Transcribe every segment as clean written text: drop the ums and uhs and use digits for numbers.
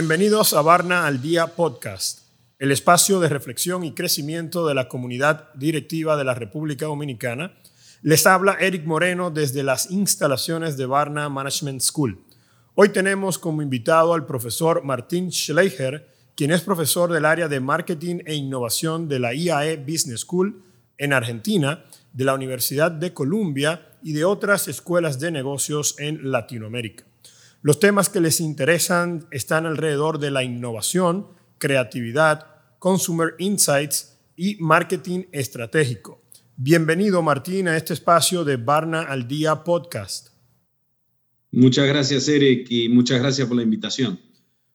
Bienvenidos a Barna al Día Podcast, el espacio de reflexión y crecimiento de la comunidad directiva de la República Dominicana. Les habla Eric Moreno desde las instalaciones de Barna Management School. Hoy tenemos como invitado al profesor Martin Schleicher, quien es profesor del área de Marketing e Innovación de la IAE Business School en Argentina, de la Universidad de Columbia y de otras escuelas de negocios en Latinoamérica. Los temas que les interesan están alrededor de la innovación, creatividad, consumer insights y marketing estratégico. Bienvenido, Martín, a este espacio de Barna al Día Podcast. Muchas gracias, Eric, y muchas gracias por la invitación.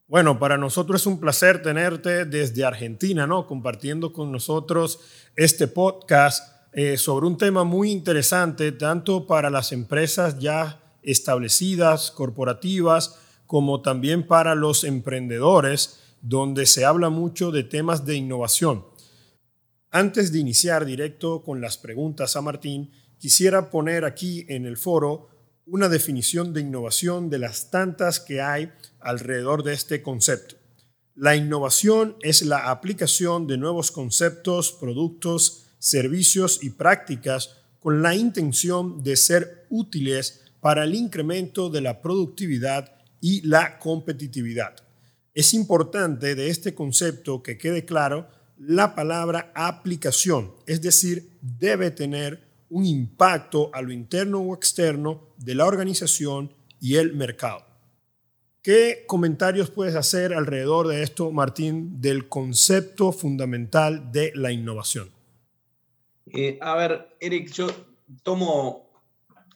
Bueno, para nosotros es un placer tenerte desde Argentina, ¿no? Compartiendo con nosotros este podcast sobre un tema muy interesante, tanto para las empresas ya establecidas, corporativas, como también para los emprendedores, donde se habla mucho de temas de innovación. Antes de iniciar directo con las preguntas a Martín, quisiera poner aquí en el foro una definición de innovación de las tantas que hay alrededor de este concepto. La innovación es la aplicación de nuevos conceptos, productos, servicios y prácticas con la intención de ser útiles para el incremento de la productividad y la competitividad. Es importante de este concepto que quede claro la palabra aplicación, es decir, debe tener un impacto a lo interno o externo de la organización y el mercado. ¿Qué comentarios puedes hacer alrededor de esto, Martín, del concepto fundamental de la innovación? Eric, yo tomo...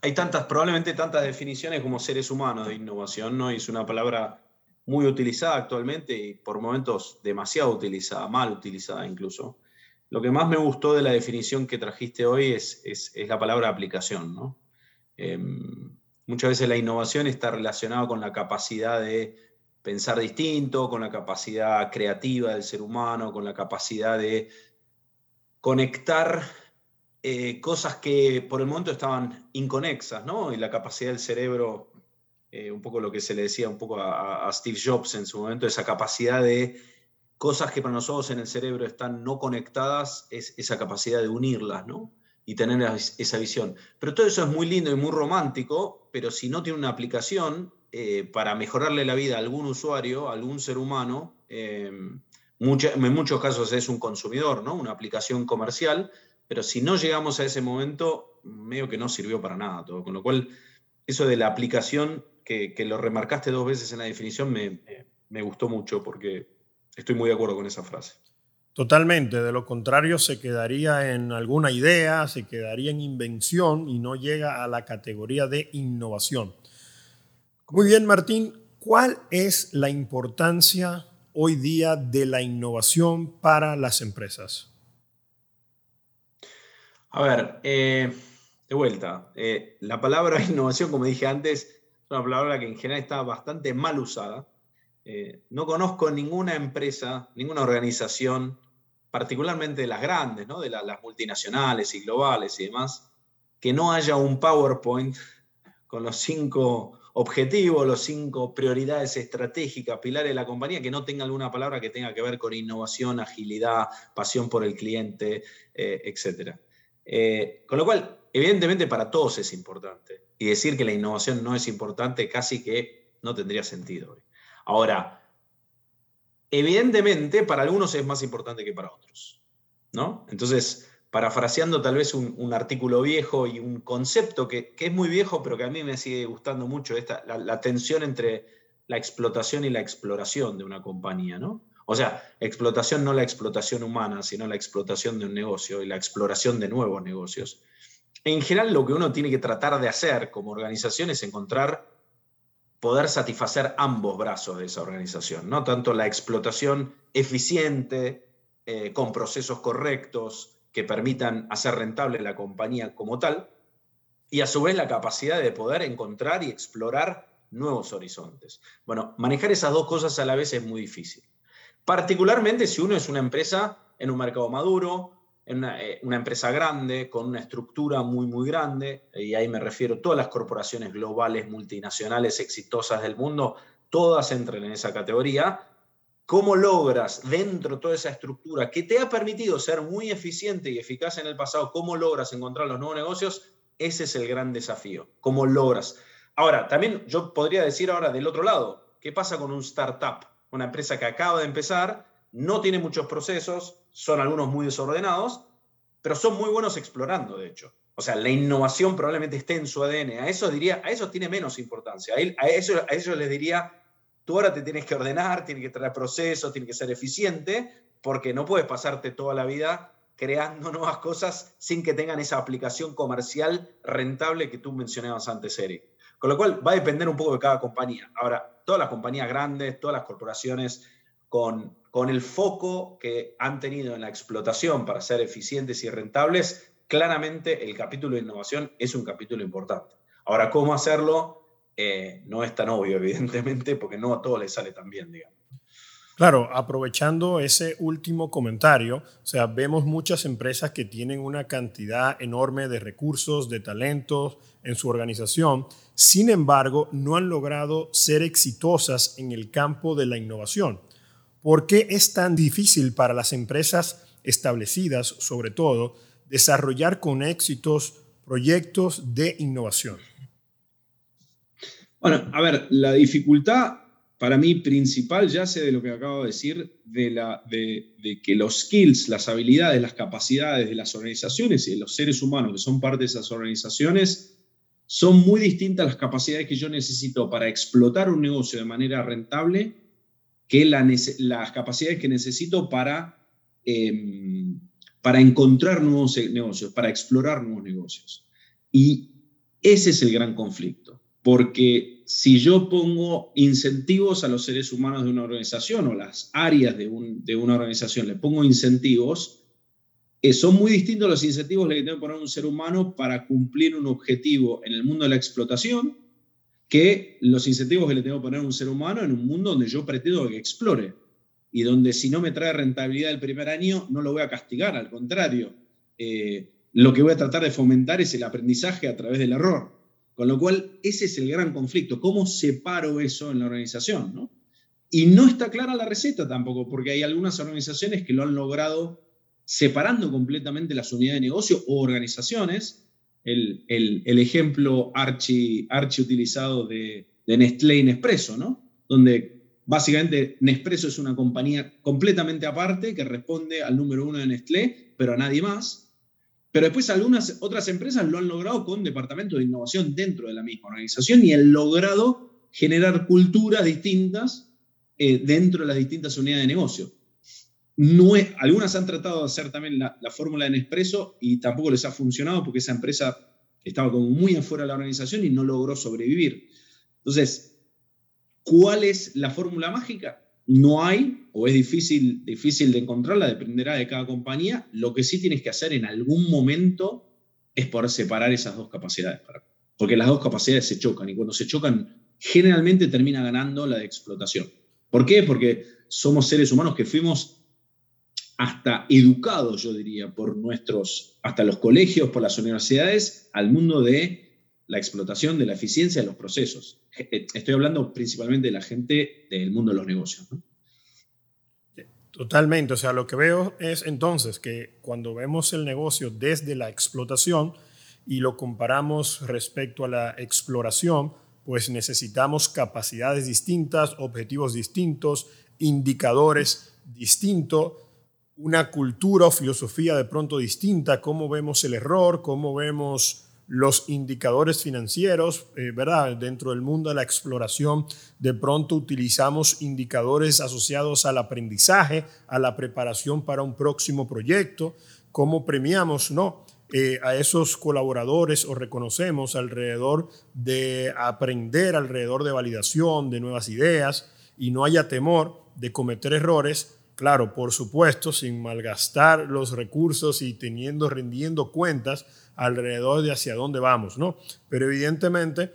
Hay probablemente tantas definiciones como seres humanos de innovación, ¿no? Y es una palabra muy utilizada actualmente y por momentos demasiado utilizada, mal utilizada incluso. Lo que más me gustó de la definición que trajiste hoy es la palabra aplicación, ¿no? Muchas veces la innovación está relacionada con la capacidad de pensar distinto, con la capacidad creativa del ser humano, con la capacidad de conectar cosas que por el momento estaban inconexas, ¿no? Y la capacidad del cerebro, un poco lo que se le decía un poco a Steve Jobs en su momento, esa capacidad de cosas que para nosotros en el cerebro están no conectadas, es esa capacidad de unirlas, ¿no? Y tener esa visión. Pero todo eso es muy lindo y muy romántico, pero si no tiene una aplicación para mejorarle la vida a algún usuario, a algún ser humano, en muchos casos es un consumidor, ¿no? Una aplicación comercial. Pero si no llegamos a ese momento, medio que no sirvió para nada todo. Con lo cual, eso de la aplicación, que lo remarcaste dos veces en la definición, me gustó mucho porque estoy muy de acuerdo con esa frase. Totalmente. De lo contrario, se quedaría en alguna idea, se quedaría en invención y no llega a la categoría de innovación. Muy bien, Martín. ¿Cuál es la importancia hoy día de la innovación para las empresas? De vuelta, la palabra innovación, como dije antes, es una palabra que en general está bastante mal usada. No conozco ninguna empresa, ninguna organización, particularmente de las grandes, ¿no? De las multinacionales y globales y demás, que no haya un PowerPoint con los 5 objetivos, los 5 prioridades estratégicas, pilares de la compañía, que no tenga alguna palabra que tenga que ver con innovación, agilidad, pasión por el cliente, etcétera. Con lo cual, evidentemente para todos es importante. Y decir que la innovación no es importante casi que no tendría sentido hoy. Ahora, evidentemente para algunos es más importante que para otros, ¿no? Entonces, parafraseando tal vez un artículo viejo y un concepto que es muy viejo, pero que a mí me sigue gustando mucho, la tensión entre la explotación y la exploración de una compañía, ¿no? O sea, explotación, no la explotación humana, sino la explotación de un negocio y la exploración de nuevos negocios. En general, lo que uno tiene que tratar de hacer como organización es poder satisfacer ambos brazos de esa organización, ¿no? Tanto la explotación eficiente, con procesos correctos que permitan hacer rentable la compañía como tal, y a su vez la capacidad de poder encontrar y explorar nuevos horizontes. Bueno, manejar esas dos cosas a la vez es muy difícil. Particularmente si uno es una empresa en un mercado maduro, en una empresa grande, con una estructura muy, muy grande, y ahí me refiero a todas las corporaciones globales, multinacionales, exitosas del mundo, todas entran en esa categoría. ¿Cómo logras dentro de toda esa estructura que te ha permitido ser muy eficiente y eficaz en el pasado, cómo logras encontrar los nuevos negocios? Ese es el gran desafío, cómo logras. Ahora, también yo podría decir ahora del otro lado, ¿qué pasa con un startup? Una empresa que acaba de empezar, no tiene muchos procesos, son algunos muy desordenados, pero son muy buenos explorando, de hecho. O sea, la innovación probablemente esté en su ADN. A eso tiene menos importancia. A ellos les diría, tú ahora te tienes que ordenar, tienes que traer procesos, tienes que ser eficiente, porque no puedes pasarte toda la vida creando nuevas cosas sin que tengan esa aplicación comercial rentable que tú mencionabas antes, Eric. Con lo cual va a depender un poco de cada compañía. Ahora, todas las compañías grandes, todas las corporaciones con el foco que han tenido en la explotación para ser eficientes y rentables, claramente el capítulo de innovación es un capítulo importante. Ahora, ¿cómo hacerlo? No es tan obvio, evidentemente, porque no a todos les sale tan bien, digamos. Claro, aprovechando ese último comentario, o sea, vemos muchas empresas que tienen una cantidad enorme de recursos, de talentos en su organización, sin embargo, no han logrado ser exitosas en el campo de la innovación. ¿Por qué es tan difícil para las empresas establecidas, sobre todo, desarrollar con éxitos proyectos de innovación? Bueno, a ver, la dificultad para mí principal yace de lo que acabo de decir, de que los skills, las habilidades, las capacidades de las organizaciones y de los seres humanos que son parte de esas organizaciones son muy distintas las capacidades que yo necesito para explotar un negocio de manera rentable que las capacidades que necesito para encontrar nuevos negocios, para explorar nuevos negocios. Y ese es el gran conflicto, porque si yo pongo incentivos a los seres humanos de una organización o las áreas de una organización, le pongo incentivos, son muy distintos los incentivos que tengo que poner a un ser humano para cumplir un objetivo en el mundo de la explotación que los incentivos que le tengo que poner a un ser humano en un mundo donde yo pretendo que explore. Y donde si no me trae rentabilidad el primer año, no lo voy a castigar, al contrario. Lo que voy a tratar de fomentar es el aprendizaje a través del error. Con lo cual, ese es el gran conflicto. ¿Cómo separo eso en la organización, no? Y no está clara la receta tampoco, porque hay algunas organizaciones que lo han logrado separando completamente las unidades de negocio o organizaciones. El ejemplo archi utilizado de Nestlé y Nespresso, ¿no? Donde básicamente, Nespresso es una compañía completamente aparte que responde al número 1 de Nestlé, pero a nadie más. Pero después algunas otras empresas lo han logrado con departamentos de innovación dentro de la misma organización y han logrado generar culturas distintas dentro de las distintas unidades de negocio. Algunas han tratado de hacer también la fórmula de Nespresso y tampoco les ha funcionado porque esa empresa estaba como muy afuera de la organización y no logró sobrevivir. Entonces, ¿cuál es la fórmula mágica? No hay, o es difícil de encontrarla, dependerá de cada compañía. Lo que sí tienes que hacer en algún momento es poder separar esas dos capacidades, porque las dos capacidades se chocan, y cuando se chocan, generalmente termina ganando la de explotación. ¿Por qué? Porque somos seres humanos que fuimos hasta educados, yo diría, hasta los colegios, por las universidades, al mundo de la explotación de la eficiencia de los procesos. Estoy hablando principalmente de la gente del mundo de los negocios, ¿no? Totalmente. O sea, lo que veo es entonces que cuando vemos el negocio desde la explotación y lo comparamos respecto a la exploración, pues necesitamos capacidades distintas, objetivos distintos, indicadores distintos, una cultura o filosofía de pronto distinta, cómo vemos el error, cómo vemos los indicadores financieros, ¿verdad? Dentro del mundo de la exploración, de pronto utilizamos indicadores asociados al aprendizaje, a la preparación para un próximo proyecto, cómo premiamos, ¿no? A esos colaboradores o reconocemos alrededor de aprender, alrededor de validación, de nuevas ideas, y no haya temor de cometer errores. Claro, por supuesto, sin malgastar los recursos y rindiendo cuentas alrededor de hacia dónde vamos, ¿no? Pero evidentemente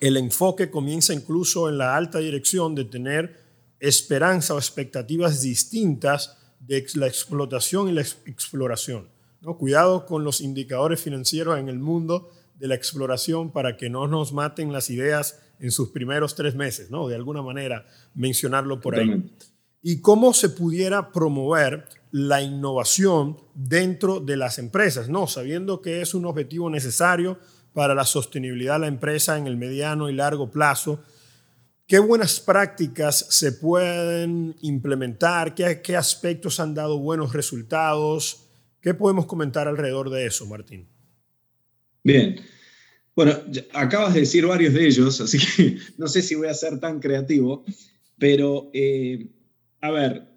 el enfoque comienza incluso en la alta dirección de tener esperanza o expectativas distintas de la explotación y la exploración, ¿no? Cuidado con los indicadores financieros en el mundo de la exploración para que no nos maten las ideas en sus primeros 3 meses, ¿no? De alguna manera, mencionarlo por ahí. Y cómo se pudiera promover la innovación dentro de las empresas, ¿no? Sabiendo que es un objetivo necesario para la sostenibilidad de la empresa en el mediano y largo plazo. ¿Qué buenas prácticas se pueden implementar? ¿Qué aspectos han dado buenos resultados? ¿Qué podemos comentar alrededor de eso, Martín? Bien. Bueno, acabas de decir varios de ellos, así que no sé si voy a ser tan creativo, pero, a ver,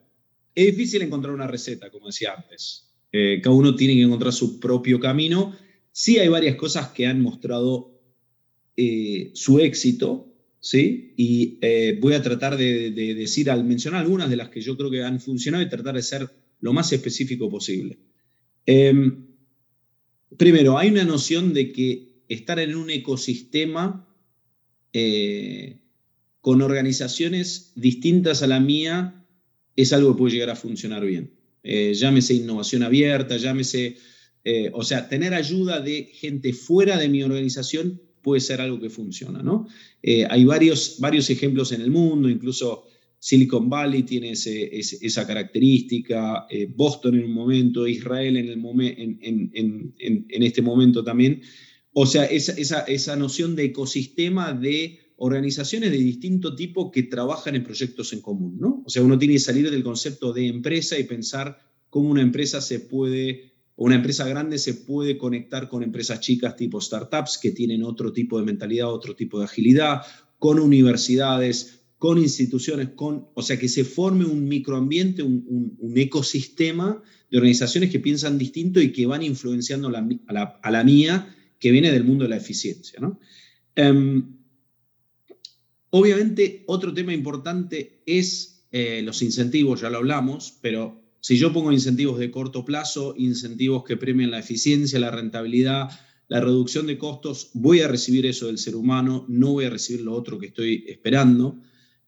es difícil encontrar una receta, como decía antes. Cada uno tiene que encontrar su propio camino. Sí hay varias cosas que han mostrado su éxito, ¿sí? Y voy a tratar de decir, al mencionar algunas de las que yo creo que han funcionado y tratar de ser lo más específico posible. Primero, hay una noción de que estar en un ecosistema con organizaciones distintas a la mía es algo que puede llegar a funcionar bien. Llámese innovación abierta, llámese... o sea, tener ayuda de gente fuera de mi organización puede ser algo que funciona, ¿no? Hay varios ejemplos en el mundo, incluso Silicon Valley tiene esa característica, Boston en un momento, Israel en este momento también. O sea, esa noción de ecosistema de organizaciones de distinto tipo que trabajan en proyectos en común, ¿no? O sea, uno tiene que salir del concepto de empresa y pensar cómo una empresa grande se puede conectar con empresas chicas tipo startups que tienen otro tipo de mentalidad, otro tipo de agilidad, con universidades, con instituciones, o sea, que se forme un microambiente, un ecosistema de organizaciones que piensan distinto y que van influenciando a la mía, que viene del mundo de la eficiencia, ¿no? Obviamente, otro tema importante es los incentivos, ya lo hablamos, pero si yo pongo incentivos de corto plazo, incentivos que premien la eficiencia, la rentabilidad, la reducción de costos, voy a recibir eso del ser humano, no voy a recibir lo otro que estoy esperando.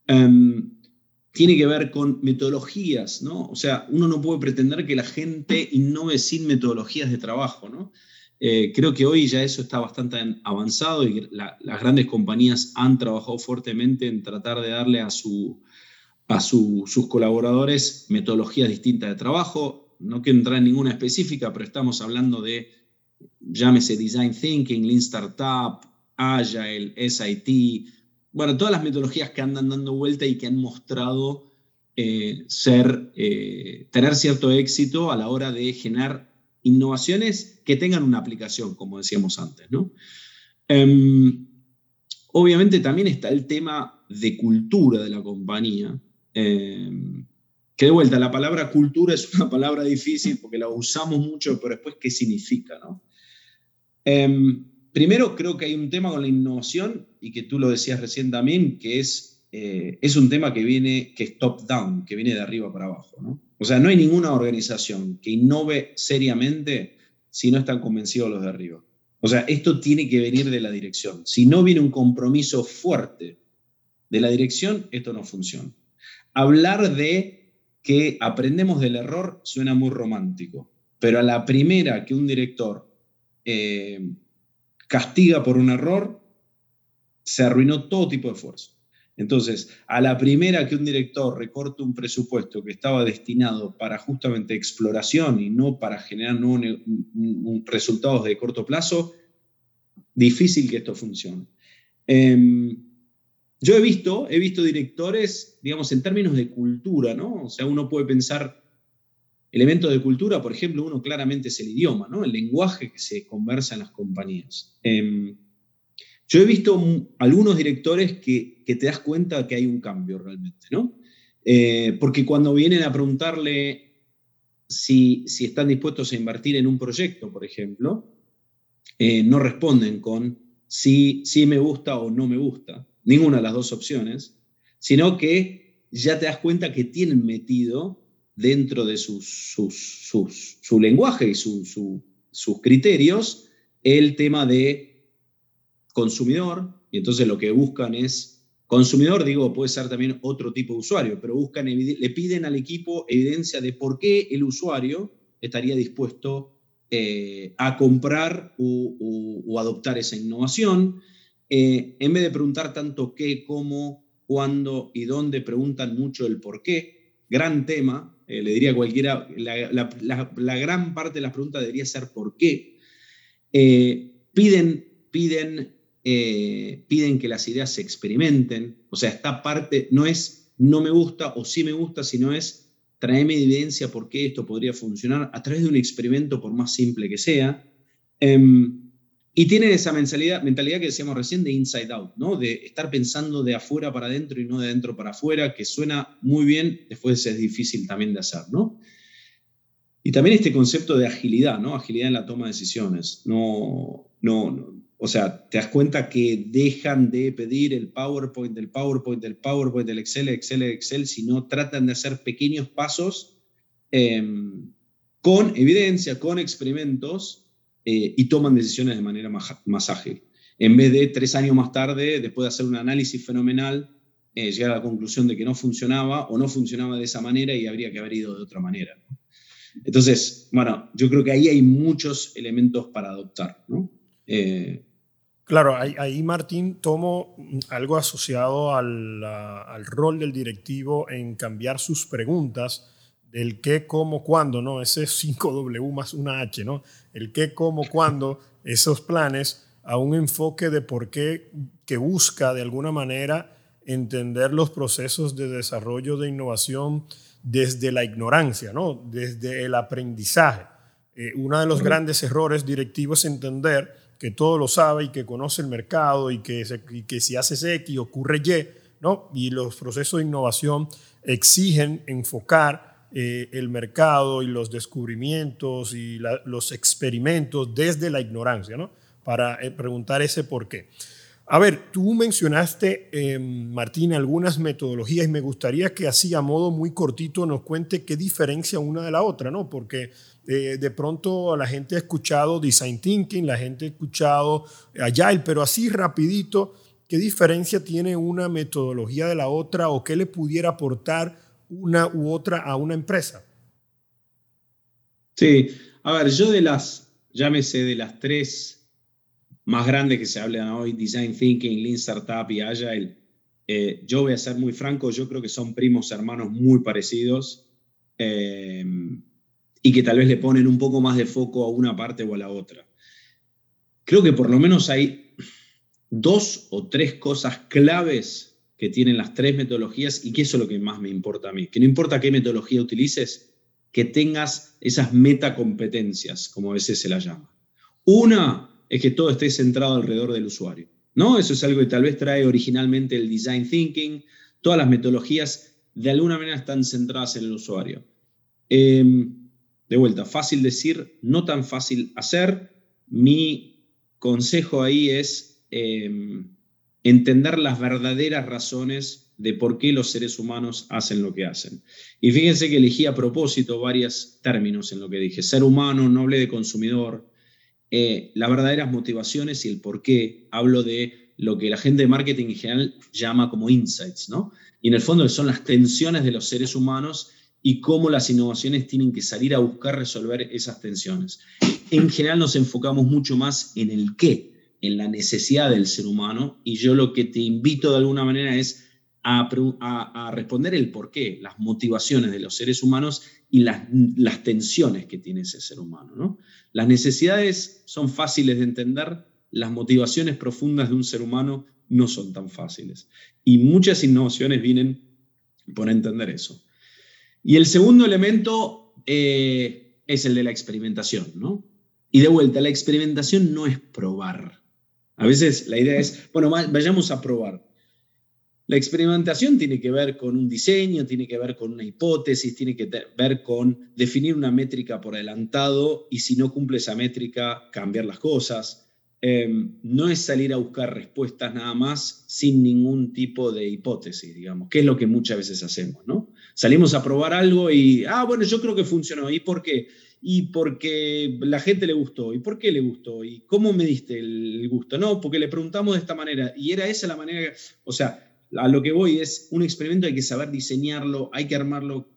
Tiene que ver con metodologías, ¿no? O sea, uno no puede pretender que la gente innove sin metodologías de trabajo, ¿no? Creo que hoy ya eso está bastante avanzado y las grandes compañías han trabajado fuertemente en tratar de darle a sus colaboradores metodologías distintas de trabajo. No quiero entrar en ninguna específica, pero estamos hablando de, llámese Design Thinking, Lean Startup, Agile, SIT, bueno, todas las metodologías que andan dando vuelta y que han mostrado tener cierto éxito a la hora de generar innovaciones que tengan una aplicación, como decíamos antes, ¿no? Obviamente también está el tema de cultura de la compañía, que de vuelta, la palabra cultura es una palabra difícil porque la usamos mucho, pero después, ¿qué significa, no? Primero, creo que hay un tema con la innovación, y que tú lo decías recién también, que es un tema que es top-down, que viene de arriba para abajo, ¿no? O sea, no hay ninguna organización que innove seriamente si no están convencidos los de arriba. O sea, esto tiene que venir de la dirección. Si no viene un compromiso fuerte de la dirección, esto no funciona. Hablar de que aprendemos del error suena muy romántico, pero a la primera que un director castiga por un error, se arruinó todo tipo de esfuerzo. Entonces, a la primera que un director recorta un presupuesto que estaba destinado para justamente exploración y no para generar nuevos resultados de corto plazo, difícil que esto funcione. Yo he visto directores, digamos, en términos de cultura, ¿no? O sea, uno puede pensar elementos de cultura, por ejemplo, uno claramente es el idioma, ¿no? El lenguaje que se conversa en las compañías. Yo he visto algunos directores que te das cuenta que hay un cambio realmente, ¿no? Porque cuando vienen a preguntarle si están dispuestos a invertir en un proyecto, por ejemplo, no responden con si me gusta o no me gusta, ninguna de las dos opciones, sino que ya te das cuenta que tienen metido dentro de su lenguaje y sus criterios el tema de consumidor, y entonces lo que buscan es, consumidor digo, puede ser también otro tipo de usuario, pero le piden al equipo evidencia de por qué el usuario estaría dispuesto a comprar o adoptar esa innovación. En vez de preguntar tanto qué, cómo, cuándo y dónde, preguntan mucho el por qué. Gran tema, le diría a cualquiera, la gran parte de las preguntas debería ser por qué. Piden que las ideas se experimenten. O sea, esta parte no es no me gusta o sí me gusta, sino es tráeme evidencia por qué esto podría funcionar a través de un experimento, por más simple que sea. Y tienen esa mentalidad que decíamos recién de inside out, ¿no? De estar pensando de afuera para adentro y no de adentro para afuera, que suena muy bien, después es difícil también de hacer, ¿no? Y también este concepto de agilidad, ¿no? Agilidad en la toma de decisiones. O sea, te das cuenta que dejan de pedir el PowerPoint, del Excel, sino tratan de hacer pequeños pasos con evidencia, con experimentos, y toman decisiones de manera más ágil. En vez de 3 años más tarde, después de hacer un análisis fenomenal, llegar a la conclusión de que no funcionaba o no funcionaba de esa manera y habría que haber ido de otra manera. Entonces, bueno, yo creo que ahí hay muchos elementos para adoptar, ¿no? Claro, ahí Martín, tomo algo asociado al rol del directivo en cambiar sus preguntas del qué, cómo, cuándo, ¿no? Ese 5W más una H, ¿no? El qué, cómo, cuándo, esos planes, a un enfoque de por qué que busca de alguna manera entender los procesos de desarrollo de innovación desde la ignorancia, ¿no? Desde el aprendizaje. Uno de los grandes errores directivos es entender que todo lo sabe y que conoce el mercado y que si haces X ocurre Y, ¿no? Y los procesos de innovación exigen enfocar el mercado y los descubrimientos y los experimentos desde la ignorancia, ¿no? Para preguntar ese por qué. A ver, tú mencionaste, Martín, algunas metodologías y me gustaría que así a modo muy cortito nos cuente qué diferencia una de la otra, ¿no? Porque de pronto la gente ha escuchado Design Thinking, la gente ha escuchado Agile, pero así rapidito, ¿qué diferencia tiene una metodología de la otra o qué le pudiera aportar una u otra a una empresa? Sí, a ver, yo de las 3 más grandes que se hablan hoy, Design Thinking, Lean Startup y Agile, yo voy a ser muy franco, yo creo que son primos hermanos muy parecidos y que tal vez le ponen un poco más de foco a una parte o a la otra. Creo que por lo menos hay 2 o 3 cosas claves que tienen las 3 metodologías y que eso es lo que más me importa a mí. Que no importa qué metodología utilices, que tengas esas metacompetencias, como a veces se las llama. Una es que todo esté centrado alrededor del usuario, ¿no? Eso es algo que tal vez trae originalmente el Design Thinking. Todas las metodologías de alguna manera están centradas en el usuario. De vuelta, fácil decir, no tan fácil hacer. Mi consejo ahí es entender las verdaderas razones de por qué los seres humanos hacen lo que hacen. Y fíjense que elegí a propósito varios términos en lo que dije. Ser humano, no hablé de consumidor, las verdaderas motivaciones y el por qué. Hablo de lo que la gente de marketing en general llama como insights, ¿no? Y en el fondo son las tensiones de los seres humanos y cómo las innovaciones tienen que salir a buscar resolver esas tensiones. En general nos enfocamos mucho más en el qué, en la necesidad del ser humano, y yo lo que te invito de alguna manera es a responder el porqué, las motivaciones de los seres humanos y las tensiones que tiene ese ser humano, ¿no? Las necesidades son fáciles de entender, las motivaciones profundas de un ser humano no son tan fáciles. Y muchas innovaciones vienen por entender eso. Y el segundo elemento es el de la experimentación, ¿no? Y de vuelta, la experimentación no es probar. A veces la idea es, bueno, vayamos a probar. La experimentación tiene que ver con un diseño, tiene que ver con una hipótesis, tiene que ver con definir una métrica por adelantado y si no cumple esa métrica, cambiar las cosas. No es salir a buscar respuestas nada más sin ningún tipo de hipótesis, digamos, que es lo que muchas veces hacemos, ¿no? Salimos a probar algo y, bueno, yo creo que funcionó. ¿Y por qué? Y porque la gente le gustó. ¿Y por qué le gustó? ¿Y cómo me diste el gusto? No, porque le preguntamos de esta manera. Y era esa la manera. O sea, a lo que voy es un experimento, hay que saber diseñarlo, hay que armarlo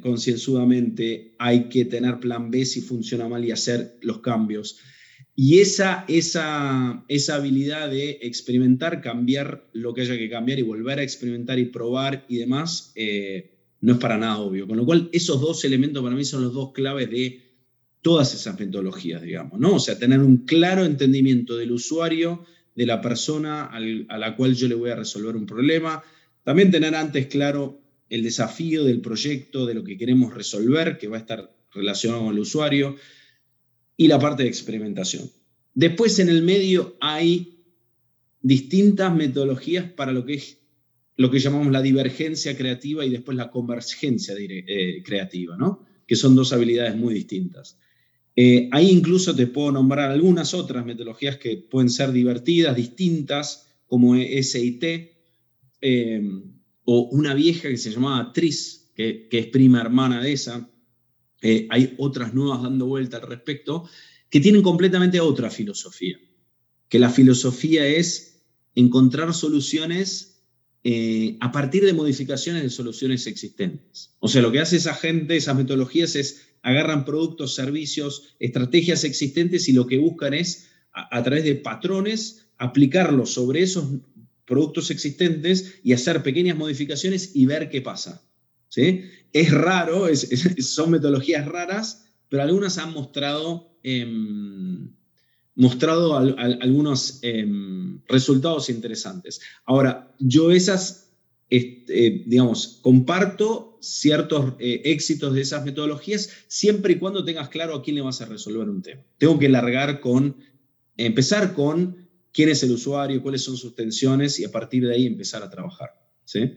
concienzudamente, hay que tener plan B si funciona mal y hacer los cambios. Y esa habilidad de experimentar, cambiar lo que haya que cambiar y volver a experimentar y probar y demás, no es para nada obvio. Con lo cual, esos dos elementos para mí son los dos claves de todas esas metodologías, digamos, ¿no? O sea, tener un claro entendimiento del usuario, de la persona a la cual yo le voy a resolver un problema. También tener antes claro el desafío del proyecto, de lo que queremos resolver, que va a estar relacionado con el usuario, y la parte de experimentación. Después, en el medio hay distintas metodologías para lo que es lo que llamamos la divergencia creativa y después la convergencia creativa, ¿no? Que son dos habilidades muy distintas. Ahí incluso te puedo nombrar algunas otras metodologías que pueden ser divertidas, distintas, como SIT, o una vieja que se llamaba TRIZ, que es prima hermana de esa. Hay otras nuevas dando vuelta al respecto, que tienen completamente otra filosofía. Que la filosofía es encontrar soluciones a partir de modificaciones de soluciones existentes. O sea, lo que hace esa gente, esas metodologías, es agarran productos, servicios, estrategias existentes y lo que buscan es, a través de patrones, aplicarlos sobre esos productos existentes y hacer pequeñas modificaciones y ver qué pasa, ¿sí? Es raro, son metodologías raras, pero algunas han mostrado algunos resultados interesantes. Ahora, yo esas, digamos, comparto ciertos éxitos de esas metodologías siempre y cuando tengas claro a quién le vas a resolver un tema. Tengo que empezar con quién es el usuario, cuáles son sus tensiones y a partir de ahí empezar a trabajar, ¿sí?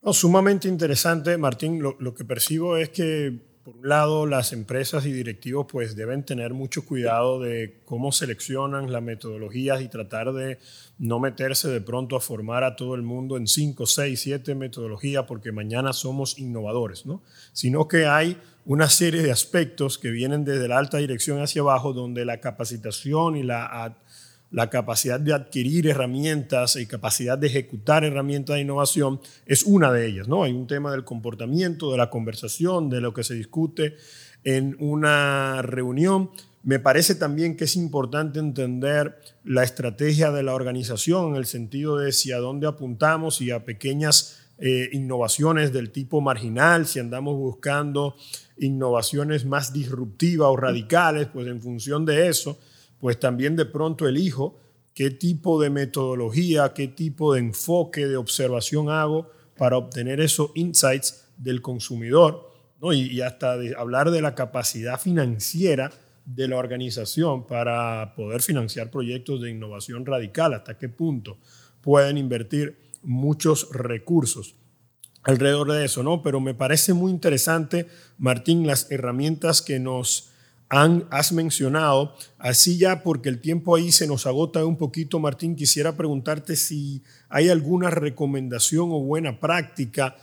No, sumamente interesante, Martín. Lo que percibo es que, por un lado, las empresas y directivos pues deben tener mucho cuidado de cómo seleccionan las metodologías y tratar de no meterse de pronto a formar a todo el mundo en 5, 6, 7 metodologías porque mañana somos innovadores, ¿no? Sino que hay una serie de aspectos que vienen desde la alta dirección hacia abajo donde la capacitación y la capacidad de adquirir herramientas y capacidad de ejecutar herramientas de innovación es una de ellas, ¿no? Hay un tema del comportamiento, de la conversación, de lo que se discute en una reunión. Me parece también que es importante entender la estrategia de la organización en el sentido de si a dónde apuntamos, si a pequeñas innovaciones del tipo marginal, si andamos buscando innovaciones más disruptivas o radicales, pues en función de eso, pues también de pronto elijo qué tipo de metodología, qué tipo de enfoque, de observación hago para obtener esos insights del consumidor, ¿no? Y hasta de hablar de la capacidad financiera de la organización para poder financiar proyectos de innovación radical, hasta qué punto pueden invertir muchos recursos alrededor de eso, ¿no? Pero me parece muy interesante, Martín, las herramientas que nos has mencionado, así ya porque el tiempo ahí se nos agota un poquito, Martín, quisiera preguntarte si hay alguna recomendación o buena práctica,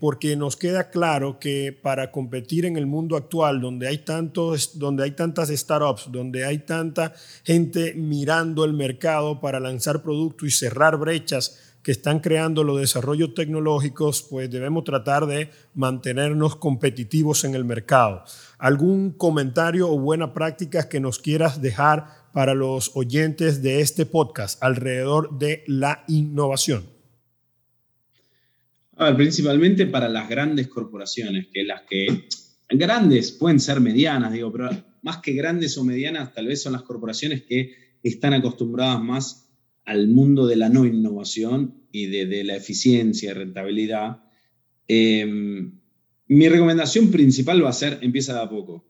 porque nos queda claro que para competir en el mundo actual, donde hay tantas startups, donde hay tanta gente mirando el mercado para lanzar productos y cerrar brechas que están creando los desarrollos tecnológicos, pues debemos tratar de mantenernos competitivos en el mercado. ¿Algún comentario o buena práctica que nos quieras dejar para los oyentes de este podcast alrededor de la innovación? A ver, principalmente para las grandes corporaciones, que las que grandes pueden ser medianas, digo, pero más que grandes o medianas, tal vez son las corporaciones que están acostumbradas más al mundo de la no innovación y de la eficiencia y rentabilidad. Mi recomendación principal va a ser: empieza de a poco.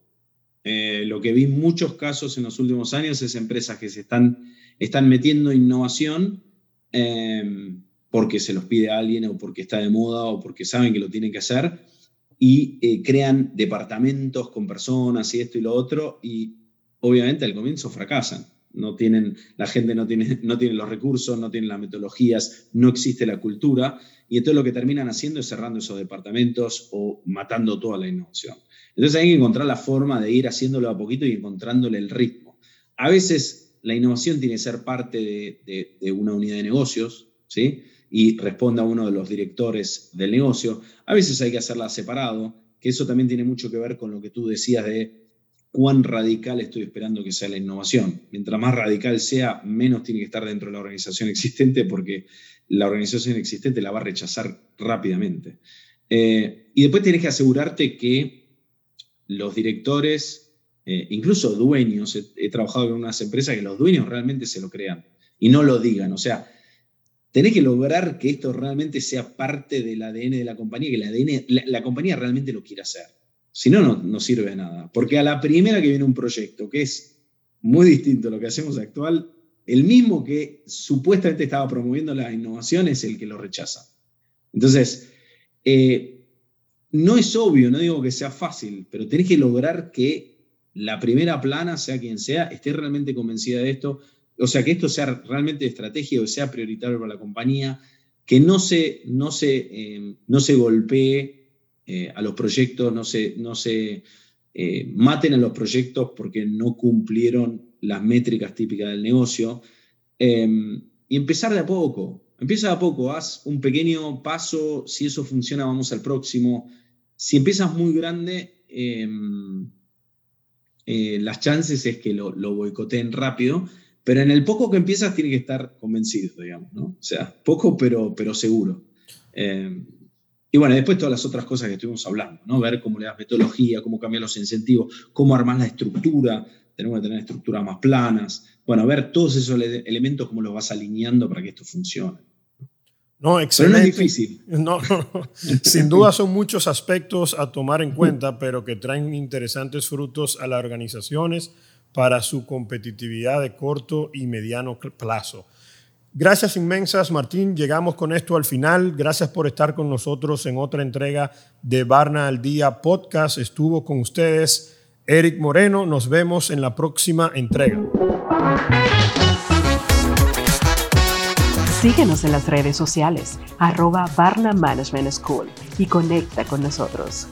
Lo que vi en muchos casos en los últimos años es empresas que se están metiendo innovación porque se los pide a alguien o porque está de moda o porque saben que lo tienen que hacer y crean departamentos con personas y esto y lo otro y obviamente al comienzo fracasan. La gente no tiene los recursos, no tiene las metodologías, no existe la cultura, y entonces lo que terminan haciendo es cerrando esos departamentos o matando toda la innovación. Entonces hay que encontrar la forma de ir haciéndolo a poquito y encontrándole el ritmo. A veces la innovación tiene que ser parte de una unidad de negocios, ¿sí? y responda a uno de los directores del negocio. A veces hay que hacerla separado, que eso también tiene mucho que ver con lo que tú decías de cuán radical estoy esperando que sea la innovación. Mientras más radical sea, menos tiene que estar dentro de la organización existente, porque la organización existente la va a rechazar rápidamente. Y después tienes que asegurarte que los directores, incluso dueños, he trabajado en unas empresas que los dueños realmente se lo crean y no lo digan. O sea, tenés que lograr que esto realmente sea parte del ADN de la compañía, que la compañía realmente lo quiera hacer. Si no, no sirve de nada. Porque a la primera que viene un proyecto, que es muy distinto a lo que hacemos actual, el mismo que supuestamente estaba promoviendo las innovaciones es el que lo rechaza. Entonces, no es obvio, no digo que sea fácil, pero tenés que lograr que la primera plana, sea quien sea, esté realmente convencida de esto, o sea, que esto sea realmente estratégico, sea prioritario para la compañía, que no se golpee a los proyectos, no se maten a los proyectos porque no cumplieron las métricas típicas del negocio, y empezar de a poco. Empieza de a poco, haz un pequeño paso, si eso funciona vamos al próximo. Si empiezas muy grande, las chances es que lo boicoteen rápido, pero en el poco que empiezas tiene que estar convencido, digamos, ¿no? O sea, poco pero seguro. Y bueno, después todas las otras cosas que estuvimos hablando, ¿no? Ver cómo le das metodología, cómo cambiar los incentivos, cómo armar la estructura. Tenemos que tener estructuras más planas. Bueno, a ver todos esos elementos, cómo los vas alineando para que esto funcione. No, excelente. Pero no es difícil. No. Sin duda son muchos aspectos a tomar en cuenta, pero que traen interesantes frutos a las organizaciones para su competitividad de corto y mediano plazo. Gracias inmensas, Martín. Llegamos con esto al final. Gracias por estar con nosotros en otra entrega de Barna al Día Podcast. Estuvo con ustedes Eric Moreno, nos vemos en la próxima entrega. Síguenos en las redes sociales @Barna Management School y conecta con nosotros.